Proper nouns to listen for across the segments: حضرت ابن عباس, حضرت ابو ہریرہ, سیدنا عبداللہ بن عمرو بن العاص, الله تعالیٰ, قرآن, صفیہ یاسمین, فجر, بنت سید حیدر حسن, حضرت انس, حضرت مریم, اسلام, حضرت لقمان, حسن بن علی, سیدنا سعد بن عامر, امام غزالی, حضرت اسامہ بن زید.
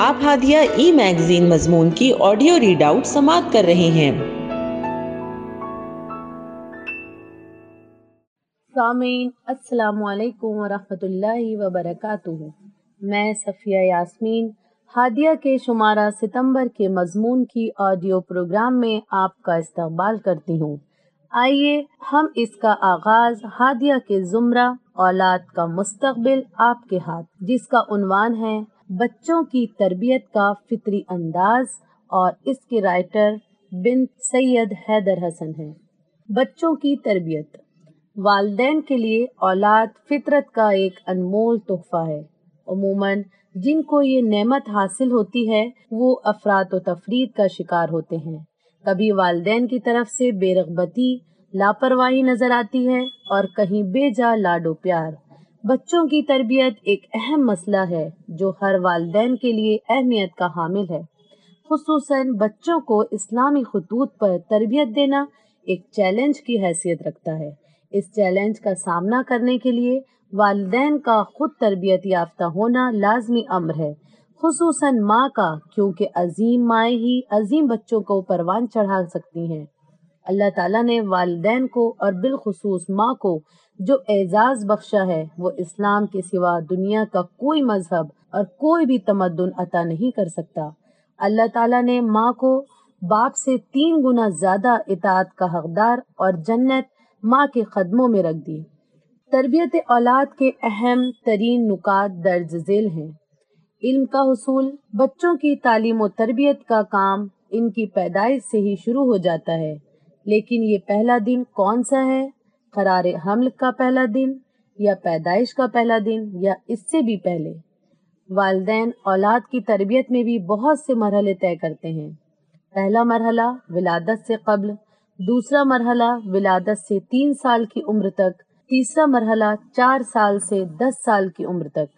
آپ ہادیہ ای میگزین مضمون کی آڈیو ریڈ آؤٹ سماعت کر رہے ہیں۔ سامعین السلام علیکم ورحمۃ اللہ وبرکاتہ، میں صفیہ یاسمین ہادیہ کے شمارہ ستمبر کے مضمون کی آڈیو پروگرام میں آپ کا استقبال کرتی ہوں۔ آئیے ہم اس کا آغاز ہادیہ کے زمرہ اولاد کا مستقبل آپ کے ہاتھ، جس کا عنوان ہے بچوں کی تربیت کا فطری انداز، اور اس کے رائٹر بنت سید حیدر حسن ہیں۔ بچوں کی تربیت والدین کے لیے اولاد فطرت کا ایک انمول تحفہ ہے۔ عموماً جن کو یہ نعمت حاصل ہوتی ہے وہ افراد و تفرید کا شکار ہوتے ہیں۔ کبھی والدین کی طرف سے بے رغبتی، لاپرواہی نظر آتی ہے، اور کہیں بے جا لاڈ و پیار۔ بچوں کی تربیت ایک اہم مسئلہ ہے جو ہر والدین کے لیے اہمیت کا حامل ہے۔ خصوصاً بچوں کو اسلامی خطوط پر تربیت دینا ایک چیلنج کی حیثیت رکھتا ہے۔ اس چیلنج کا سامنا کرنے کے لیے والدین کا خود تربیت یافتہ ہونا لازمی امر ہے، خصوصاً ماں کا، کیونکہ عظیم مائیں ہی عظیم بچوں کو پروان چڑھا سکتی ہیں۔ اللہ تعالیٰ نے والدین کو اور بالخصوص ماں کو جو اعزاز بخشا ہے وہ اسلام کے سوا دنیا کا کوئی مذہب اور کوئی بھی تمدن عطا نہیں کر سکتا۔ اللہ تعالیٰ نے ماں کو باپ سے 3 گنا زیادہ اطاعت کا حقدار اور جنت ماں کے قدموں میں رکھ دی۔ تربیت اولاد کے اہم ترین نکات درج ذیل ہیں۔ علم کا حصول، بچوں کی تعلیم و تربیت کا کام ان کی پیدائش سے ہی شروع ہو جاتا ہے، لیکن یہ پہلا دن کون سا ہے؟ قرار حمل کا پہلا دن، یا پیدائش کا پہلا دن، یا اس سے بھی پہلے؟ والدین اولاد کی تربیت میں بھی بہت سے مرحلے طے کرتے ہیں۔ پہلا مرحلہ ولادت سے قبل، دوسرا مرحلہ ولادت سے 3 سال کی عمر تک، تیسرا مرحلہ 4 سال سے 10 سال کی عمر تک،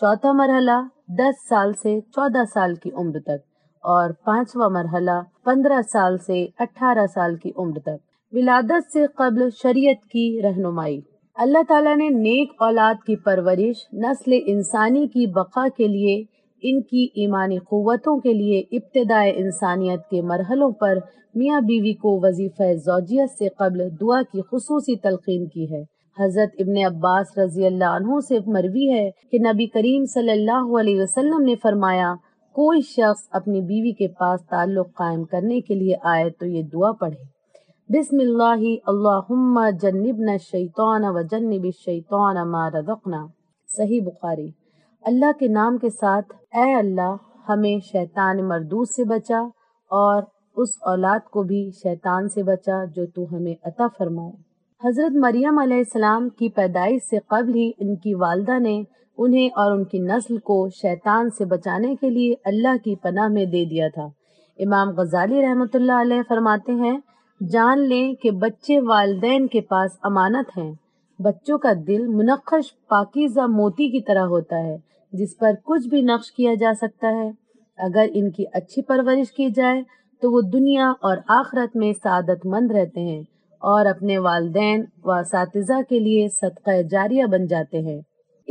چوتھا مرحلہ 10 سال سے 14 سال کی عمر تک، اور 5واں مرحلہ 15 سال سے 18 سال کی عمر تک۔ ولادت سے قبل شریعت کی رہنمائی، اللہ تعالیٰ نے نیک اولاد کی پرورش نسل انسانی کی بقا کے لیے، ان کی ایمانی قوتوں کے لیے ابتدائے انسانیت کے مرحلوں پر میاں بیوی کو وظیفہ زوجیت سے قبل دعا کی خصوصی تلقین کی ہے۔ حضرت ابن عباس رضی اللہ عنہ سے مروی ہے کہ نبی کریم صلی اللہ علیہ وسلم نے فرمایا، کوئی شخص اپنی بیوی کے پاس تعلق قائم کرنے کے لیے آئے تو یہ دعا پڑھے، بسم اللہ اللہم جنبنا الشیطان وجنب الشیطان ما رزقنا، صحیح بخاری۔ اللہ کے نام کے ساتھ، اے اللہ ہمیں شیطان مردود سے بچا اور اس اولاد کو بھی شیطان سے بچا جو تو ہمیں عطا فرمائے۔ حضرت مریم علیہ السلام کی پیدائش سے قبل ہی ان کی والدہ نے انہیں اور ان کی نسل کو شیطان سے بچانے کے لیے اللہ کی پناہ میں دے دیا تھا۔ امام غزالی رحمۃ اللہ علیہ فرماتے ہیں، جان لیں کہ بچے والدین کے پاس امانت ہیں۔ بچوں کا دل منقش پاکیزہ موتی کی طرح ہوتا ہے جس پر کچھ بھی نقش کیا جا سکتا ہے۔ اگر ان کی اچھی پرورش کی جائے تو وہ دنیا اور آخرت میں سعادت مند رہتے ہیں اور اپنے والدین و اساتذہ کے لیے صدقہ جاریہ بن جاتے ہیں۔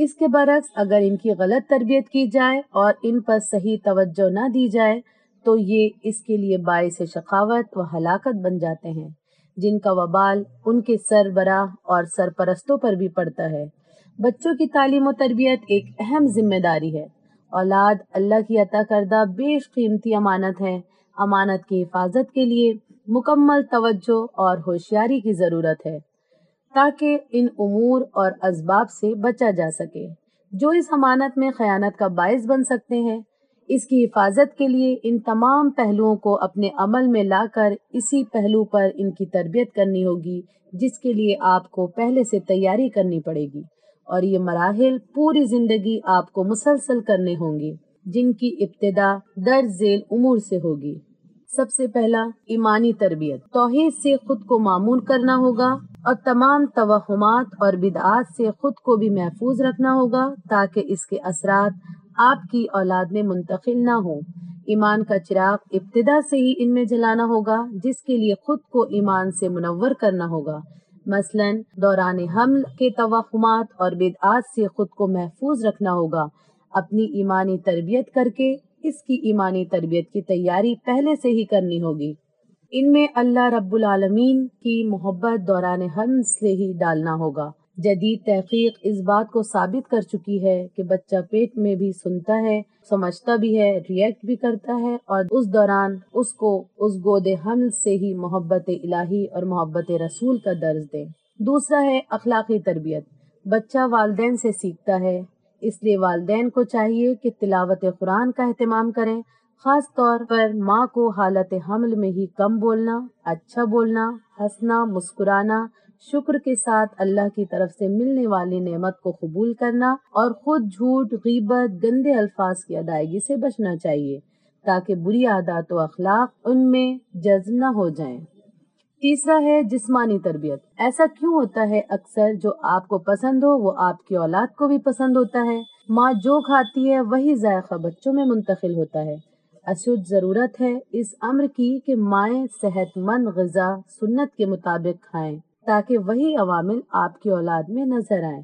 اس کے برعکس اگر ان کی غلط تربیت کی جائے اور ان پر صحیح توجہ نہ دی جائے تو یہ اس کے لیے باعث شقاوت و ہلاکت بن جاتے ہیں، جن کا وبال ان کے سربراہ اور سرپرستوں پر بھی پڑتا ہے۔ بچوں کی تعلیم و تربیت ایک اہم ذمہ داری ہے۔ اولاد اللہ کی عطا کردہ بیش قیمتی امانت ہے۔ امانت کی حفاظت کے لیے مکمل توجہ اور ہوشیاری کی ضرورت ہے تاکہ ان امور اور اسباب سے بچا جا سکے جو اس امانت میں خیانت کا باعث بن سکتے ہیں۔ اس کی حفاظت کے لیے ان تمام پہلوؤں کو اپنے عمل میں لا کر اسی پہلو پر ان کی تربیت کرنی ہوگی، جس کے لیے آپ کو پہلے سے تیاری کرنی پڑے گی، اور یہ مراحل پوری زندگی آپ کو مسلسل کرنے ہوں گے، جن کی ابتدا درج ذیل امور سے ہوگی۔ سب سے پہلا ایمانی تربیت، توحید سے خود کو مامون کرنا ہوگا اور تمام توہمات اور بدعات سے خود کو بھی محفوظ رکھنا ہوگا تاکہ اس کے اثرات آپ کی اولاد میں منتقل نہ ہوں۔ ایمان کا چراغ ابتدا سے ہی ان میں جلانا ہوگا، جس کے لیے خود کو ایمان سے منور کرنا ہوگا۔ مثلاً دوران حمل کے توہمات اور بدعات سے خود کو محفوظ رکھنا ہوگا۔ اپنی ایمانی تربیت کر کے اس کی ایمانی تربیت کی تیاری پہلے سے ہی کرنی ہوگی۔ ان میں اللہ رب العالمین کی محبت دوران حمل سے ہی ڈالنا ہوگا۔ جدید تحقیق اس بات کو ثابت کر چکی ہے کہ بچہ پیٹ میں بھی سنتا ہے، سمجھتا بھی ہے، ری ایکٹ بھی کرتا ہے، اور اس دوران اس کو اس گود حمل سے ہی محبت الہی اور محبت رسول کا درس دیں۔ دوسرا ہے اخلاقی تربیت۔ بچہ والدین سے سیکھتا ہے، اس لیے والدین کو چاہیے کہ تلاوت قرآن کا اہتمام کریں، خاص طور پر ماں کو حالت حمل میں ہی کم بولنا، اچھا بولنا، ہنسنا، مسکرانا، شکر کے ساتھ اللہ کی طرف سے ملنے والی نعمت کو قبول کرنا اور خود جھوٹ، غیبت، گندے الفاظ کی ادائیگی سے بچنا چاہیے تاکہ بری عادات و اخلاق ان میں جذب نہ ہو جائیں۔ تیسرا ہے جسمانی تربیت۔ ایسا کیوں ہوتا ہے؟ اکثر جو آپ کو پسند ہو وہ آپ کی اولاد کو بھی پسند ہوتا ہے۔ ماں جو کھاتی ہے وہی ذائقہ بچوں میں منتقل ہوتا ہے۔ اشد ضرورت ہے اس امر کی کہ مائیں صحت مند غذا سنت کے مطابق کھائیں تاکہ وہی عوامل آپ کی اولاد میں نظر آئیں۔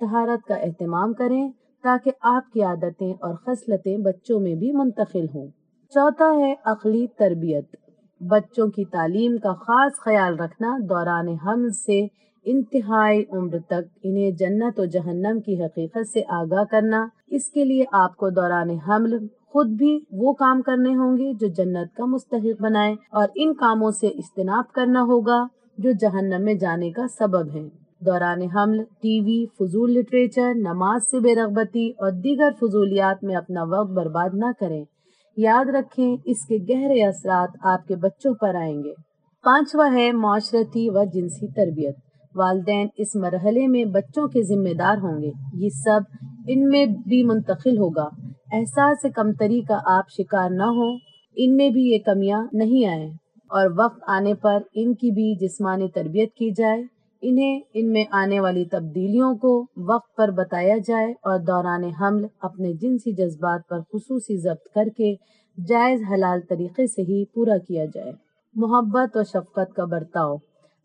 طہارت کا اہتمام کریں تاکہ آپ کی عادتیں اور خصلتیں بچوں میں بھی منتقل ہوں۔ چوتھا ہے عقلی تربیت۔ بچوں کی تعلیم کا خاص خیال رکھنا دوران حمل سے انتہائی عمر تک انہیں جنت و جہنم کی حقیقت سے آگاہ کرنا۔ اس کے لیے آپ کو دوران حمل خود بھی وہ کام کرنے ہوں گے جو جنت کا مستحق بنائے، اور ان کاموں سے اجتناب کرنا ہوگا جو جہنم میں جانے کا سبب ہیں۔ دوران حمل ٹی وی، فضول لٹریچر، نماز سے بے رغبتی اور دیگر فضولیات میں اپنا وقت برباد نہ کریں۔ یاد رکھیں اس کے گہرے اثرات آپ کے بچوں پر آئیں گے۔ پانچواں ہے معاشرتی و جنسی تربیت۔ والدین اس مرحلے میں بچوں کے ذمہ دار ہوں گے، یہ سب ان میں بھی منتقل ہوگا۔ احساس کمتری کا آپ شکار نہ ہوں، ان میں بھی یہ کمیاں نہیں آئیں، اور وقت آنے پر ان کی بھی جسمانی تربیت کی جائے۔ انہیں ان میں آنے والی تبدیلیوں کو وقت پر بتایا جائے اور دوران حمل اپنے جنسی جذبات پر خصوصی ضبط کر کے جائز حلال طریقے سے ہی پورا کیا جائے۔ محبت اور شفقت کا برتاؤ۔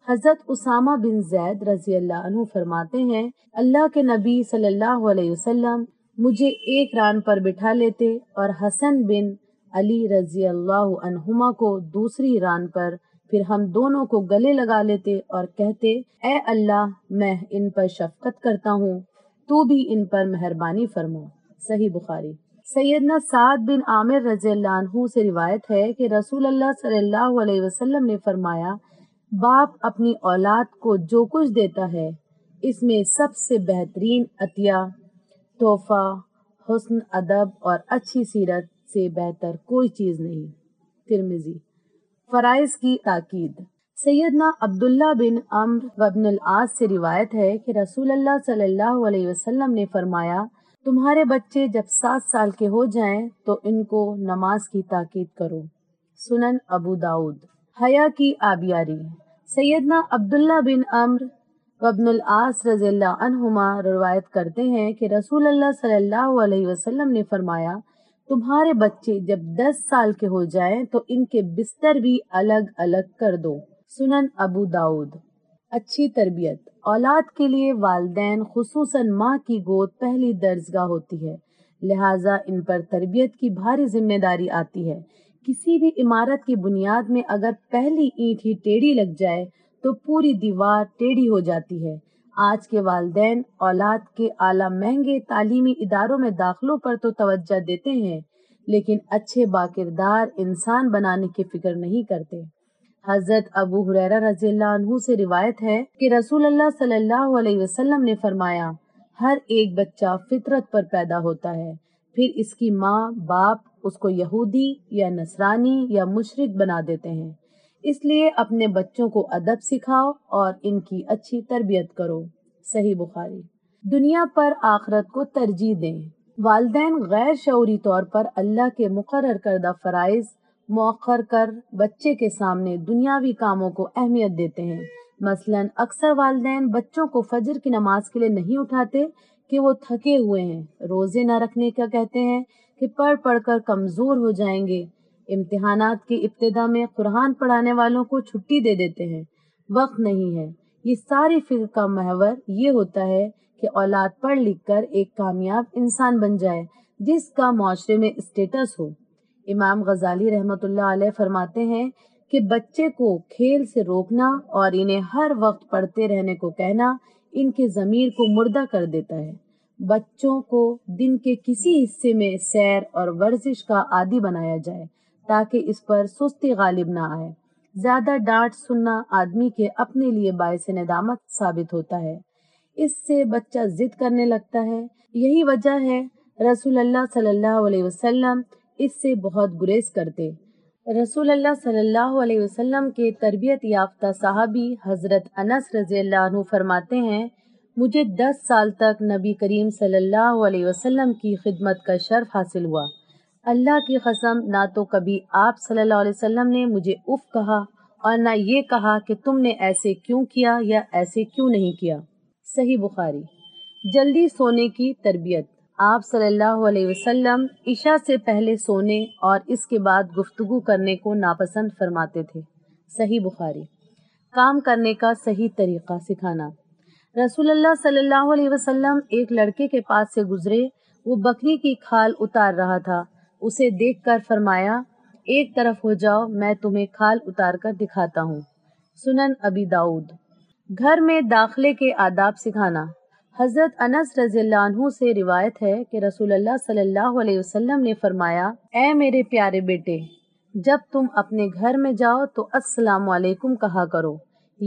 حضرت اسامہ بن زید رضی اللہ عنہ فرماتے ہیں، اللہ کے نبی صلی اللہ علیہ وسلم مجھے ایک ران پر بٹھا لیتے اور حسن بن علی رضی اللہ عنہما کو دوسری ران پر، پھر ہم دونوں کو گلے لگا لیتے اور کہتے، اے اللہ میں ان پر شفقت کرتا ہوں، تو بھی ان پر مہربانی فرما۔ صحیح بخاری۔ سیدنا سعد بن عامر رضی اللہ عنہ سے روایت ہے کہ رسول اللہ صلی اللہ علیہ وسلم نے فرمایا، باپ اپنی اولاد کو جو کچھ دیتا ہے اس میں سب سے بہترین عطیہ، تحفہ، حسن ادب اور اچھی سیرت سے بہتر کوئی چیز نہیں۔ ترمذی۔ فرائض کی تاکید۔ سیدنا عبداللہ بن عمرو بن العاص سے روایت ہے کہ رسول اللہ صلی اللہ علیہ وسلم نے فرمایا، تمہارے بچے جب 7 سال کے ہو جائیں تو ان کو نماز کی تاکید کرو۔ سنن ابو داؤد۔ حیا کی آبیاری۔ سیدنا عبداللہ بن عمرو بن العاص رضی اللہ عنہما روایت کرتے ہیں کہ رسول اللہ صلی اللہ علیہ وسلم نے فرمایا، تمہارے بچے جب 10 سال کے ہو جائیں تو ان کے بستر بھی الگ الگ کر دو۔ سنن ابو داؤد۔ اچھی تربیت۔ اولاد کے لیے والدین خصوصاً ماں کی گود پہلی درسگاہ ہوتی ہے، لہٰذا ان پر تربیت کی بھاری ذمہ داری آتی ہے۔ کسی بھی عمارت کی بنیاد میں اگر پہلی اینٹ ہی ٹیڑھی لگ جائے تو پوری دیوار ٹیڑھی ہو جاتی ہے۔ آج کے والدین اولاد کے اعلیٰ مہنگے تعلیمی اداروں میں داخلوں پر تو توجہ دیتے ہیں، لیکن اچھے باکردار انسان بنانے کی فکر نہیں کرتے۔ حضرت ابو ہریرہ رضی اللہ عنہ سے روایت ہے کہ رسول اللہ صلی اللہ علیہ وسلم نے فرمایا، ہر ایک بچہ فطرت پر پیدا ہوتا ہے، پھر اس کی ماں باپ اس کو یہودی یا نصرانی یا مشرک بنا دیتے ہیں، اس لیے اپنے بچوں کو ادب سکھاؤ اور ان کی اچھی تربیت کرو۔ صحیح بخاری۔ دنیا پر آخرت کو ترجیح دیں۔ والدین غیر شعوری طور پر اللہ کے مقرر کردہ فرائض مؤخر کر بچے کے سامنے دنیاوی کاموں کو اہمیت دیتے ہیں۔ مثلا اکثر والدین بچوں کو فجر کی نماز کے لیے نہیں اٹھاتے کہ وہ تھکے ہوئے ہیں، روزے نہ رکھنے کا کہتے ہیں کہ پڑھ پڑھ کر کمزور ہو جائیں گے، امتحانات کی ابتدا میں قرآن پڑھانے والوں کو چھٹی دے دیتے ہیں، وقت نہیں ہے۔ یہ ساری فکر کا محور یہ ہوتا ہے کہ اولاد پڑھ لکھ کر ایک کامیاب انسان بن جائے جس کا معاشرے میں اسٹیٹس ہو۔ امام غزالی رحمۃ اللہ علیہ فرماتے ہیں کہ بچے کو کھیل سے روکنا اور انہیں ہر وقت پڑھتے رہنے کو کہنا ان کے ضمیر کو مردہ کر دیتا ہے۔ بچوں کو دن کے کسی حصے میں سیر اور ورزش کا عادی بنایا جائے تاکہ اس پر سستی غالب نہ آئے۔ زیادہ ڈانٹ سننا آدمی کے اپنے لیے باعث ندامت ثابت ہوتا ہے، اس سے بچہ ضد کرنے لگتا ہے۔ یہی وجہ ہے رسول اللہ صلی اللہ علیہ وسلم اس سے بہت گریز کرتے۔ رسول اللہ صلی اللہ علیہ وسلم کے تربیت یافتہ صحابی حضرت انس رضی اللہ عنہ فرماتے ہیں، مجھے 10 سال تک نبی کریم صلی اللہ علیہ وسلم کی خدمت کا شرف حاصل ہوا۔ اللہ کی قسم، نہ تو کبھی آپ صلی اللہ علیہ وسلم نے مجھے اف کہا اور نہ یہ کہا کہ تم نے ایسے کیوں کیا یا ایسے کیوں نہیں کیا۔ صحیح بخاری۔ جلدی سونے کی تربیت۔ آپ صلی اللہ علیہ وسلم عشاء سے پہلے سونے اور اس کے بعد گفتگو کرنے کو ناپسند فرماتے تھے۔ صحیح بخاری۔ کام کرنے کا صحیح طریقہ سکھانا۔ رسول اللہ صلی اللہ علیہ وسلم ایک لڑکے کے پاس سے گزرے، وہ بکری کی کھال اتار رہا تھا۔ اسے دیکھ کر فرمایا، ایک طرف ہو جاؤ، میں تمہیں کھال اتار کر دکھاتا ہوں۔ سنن ابی داؤد۔ گھر میں داخلے کے آداب سکھانا۔ حضرت انس رضی اللہ عنہ سے روایت ہے کہ رسول اللہ صلی اللہ علیہ وسلم نے فرمایا، اے میرے پیارے بیٹے، جب تم اپنے گھر میں جاؤ تو السلام علیکم کہا کرو،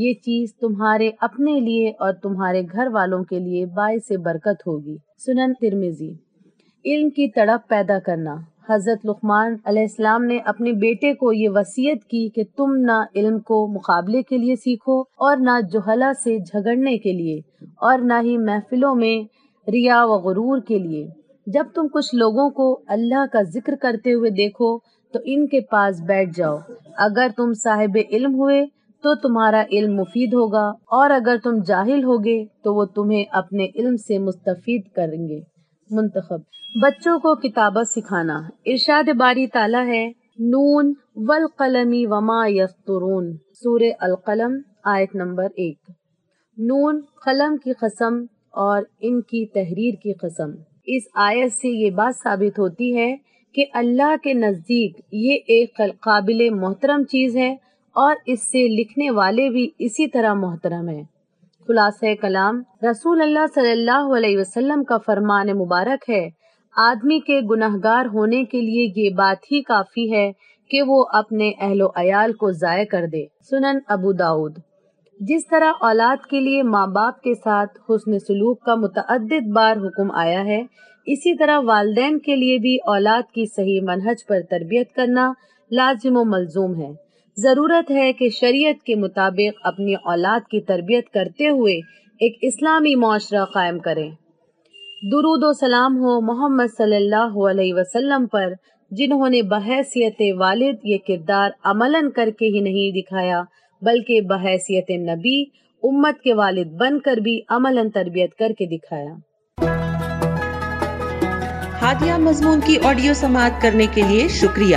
یہ چیز تمہارے اپنے لیے اور تمہارے گھر والوں کے لیے باعث برکت ہوگی۔ سنن ترمذی۔ علم کی تڑپ پیدا کرنا۔ حضرت لقمان علیہ السلام نے اپنے بیٹے کو یہ وصیت کی کہ تم نہ علم کو مقابلے کے لیے سیکھو اور نہ جہلا سے جھگڑنے کے لیے اور نہ ہی محفلوں میں ریا و غرور کے لیے۔ جب تم کچھ لوگوں کو اللہ کا ذکر کرتے ہوئے دیکھو تو ان کے پاس بیٹھ جاؤ، اگر تم صاحب علم ہوئے تو تمہارا علم مفید ہوگا اور اگر تم جاہل ہوگے تو وہ تمہیں اپنے علم سے مستفید کریں گے۔ منتخب۔ بچوں کو کتابت سکھانا۔ ارشاد باری تعالیٰ ہے، نون والقلم وما یسطرون، سورہ القلم آیت نمبر 1۔ نون قلم کی قسم اور ان کی تحریر کی قسم۔ اس آیت سے یہ بات ثابت ہوتی ہے کہ اللہ کے نزدیک یہ ایک قابل محترم چیز ہے اور اس سے لکھنے والے بھی اسی طرح محترم ہیں۔ خلاصہ کلام، رسول اللہ صلی اللہ علیہ وسلم کا فرمان مبارک ہے، آدمی کے گناہگار ہونے کے لیے یہ بات ہی کافی ہے کہ وہ اپنے اہل و عیال کو ضائع کر دے۔ سنن ابو داؤد۔ جس طرح اولاد کے لیے ماں باپ کے ساتھ حسن سلوک کا متعدد بار حکم آیا ہے، اسی طرح والدین کے لیے بھی اولاد کی صحیح منہج پر تربیت کرنا لازم و ملزوم ہے۔ ضرورت ہے کہ شریعت کے مطابق اپنی اولاد کی تربیت کرتے ہوئے ایک اسلامی معاشرہ قائم کریں۔ درود و سلام ہو محمد صلی اللہ علیہ وسلم پر، جنہوں نے بحیثیت والد یہ کردار عملاً کر کے ہی نہیں دکھایا بلکہ بحیثیت نبی امت کے والد بن کر بھی عملاً تربیت کر کے دکھایا۔ ہادیہ مضمون کی آڈیو سماعت کرنے کے لیے شکریہ۔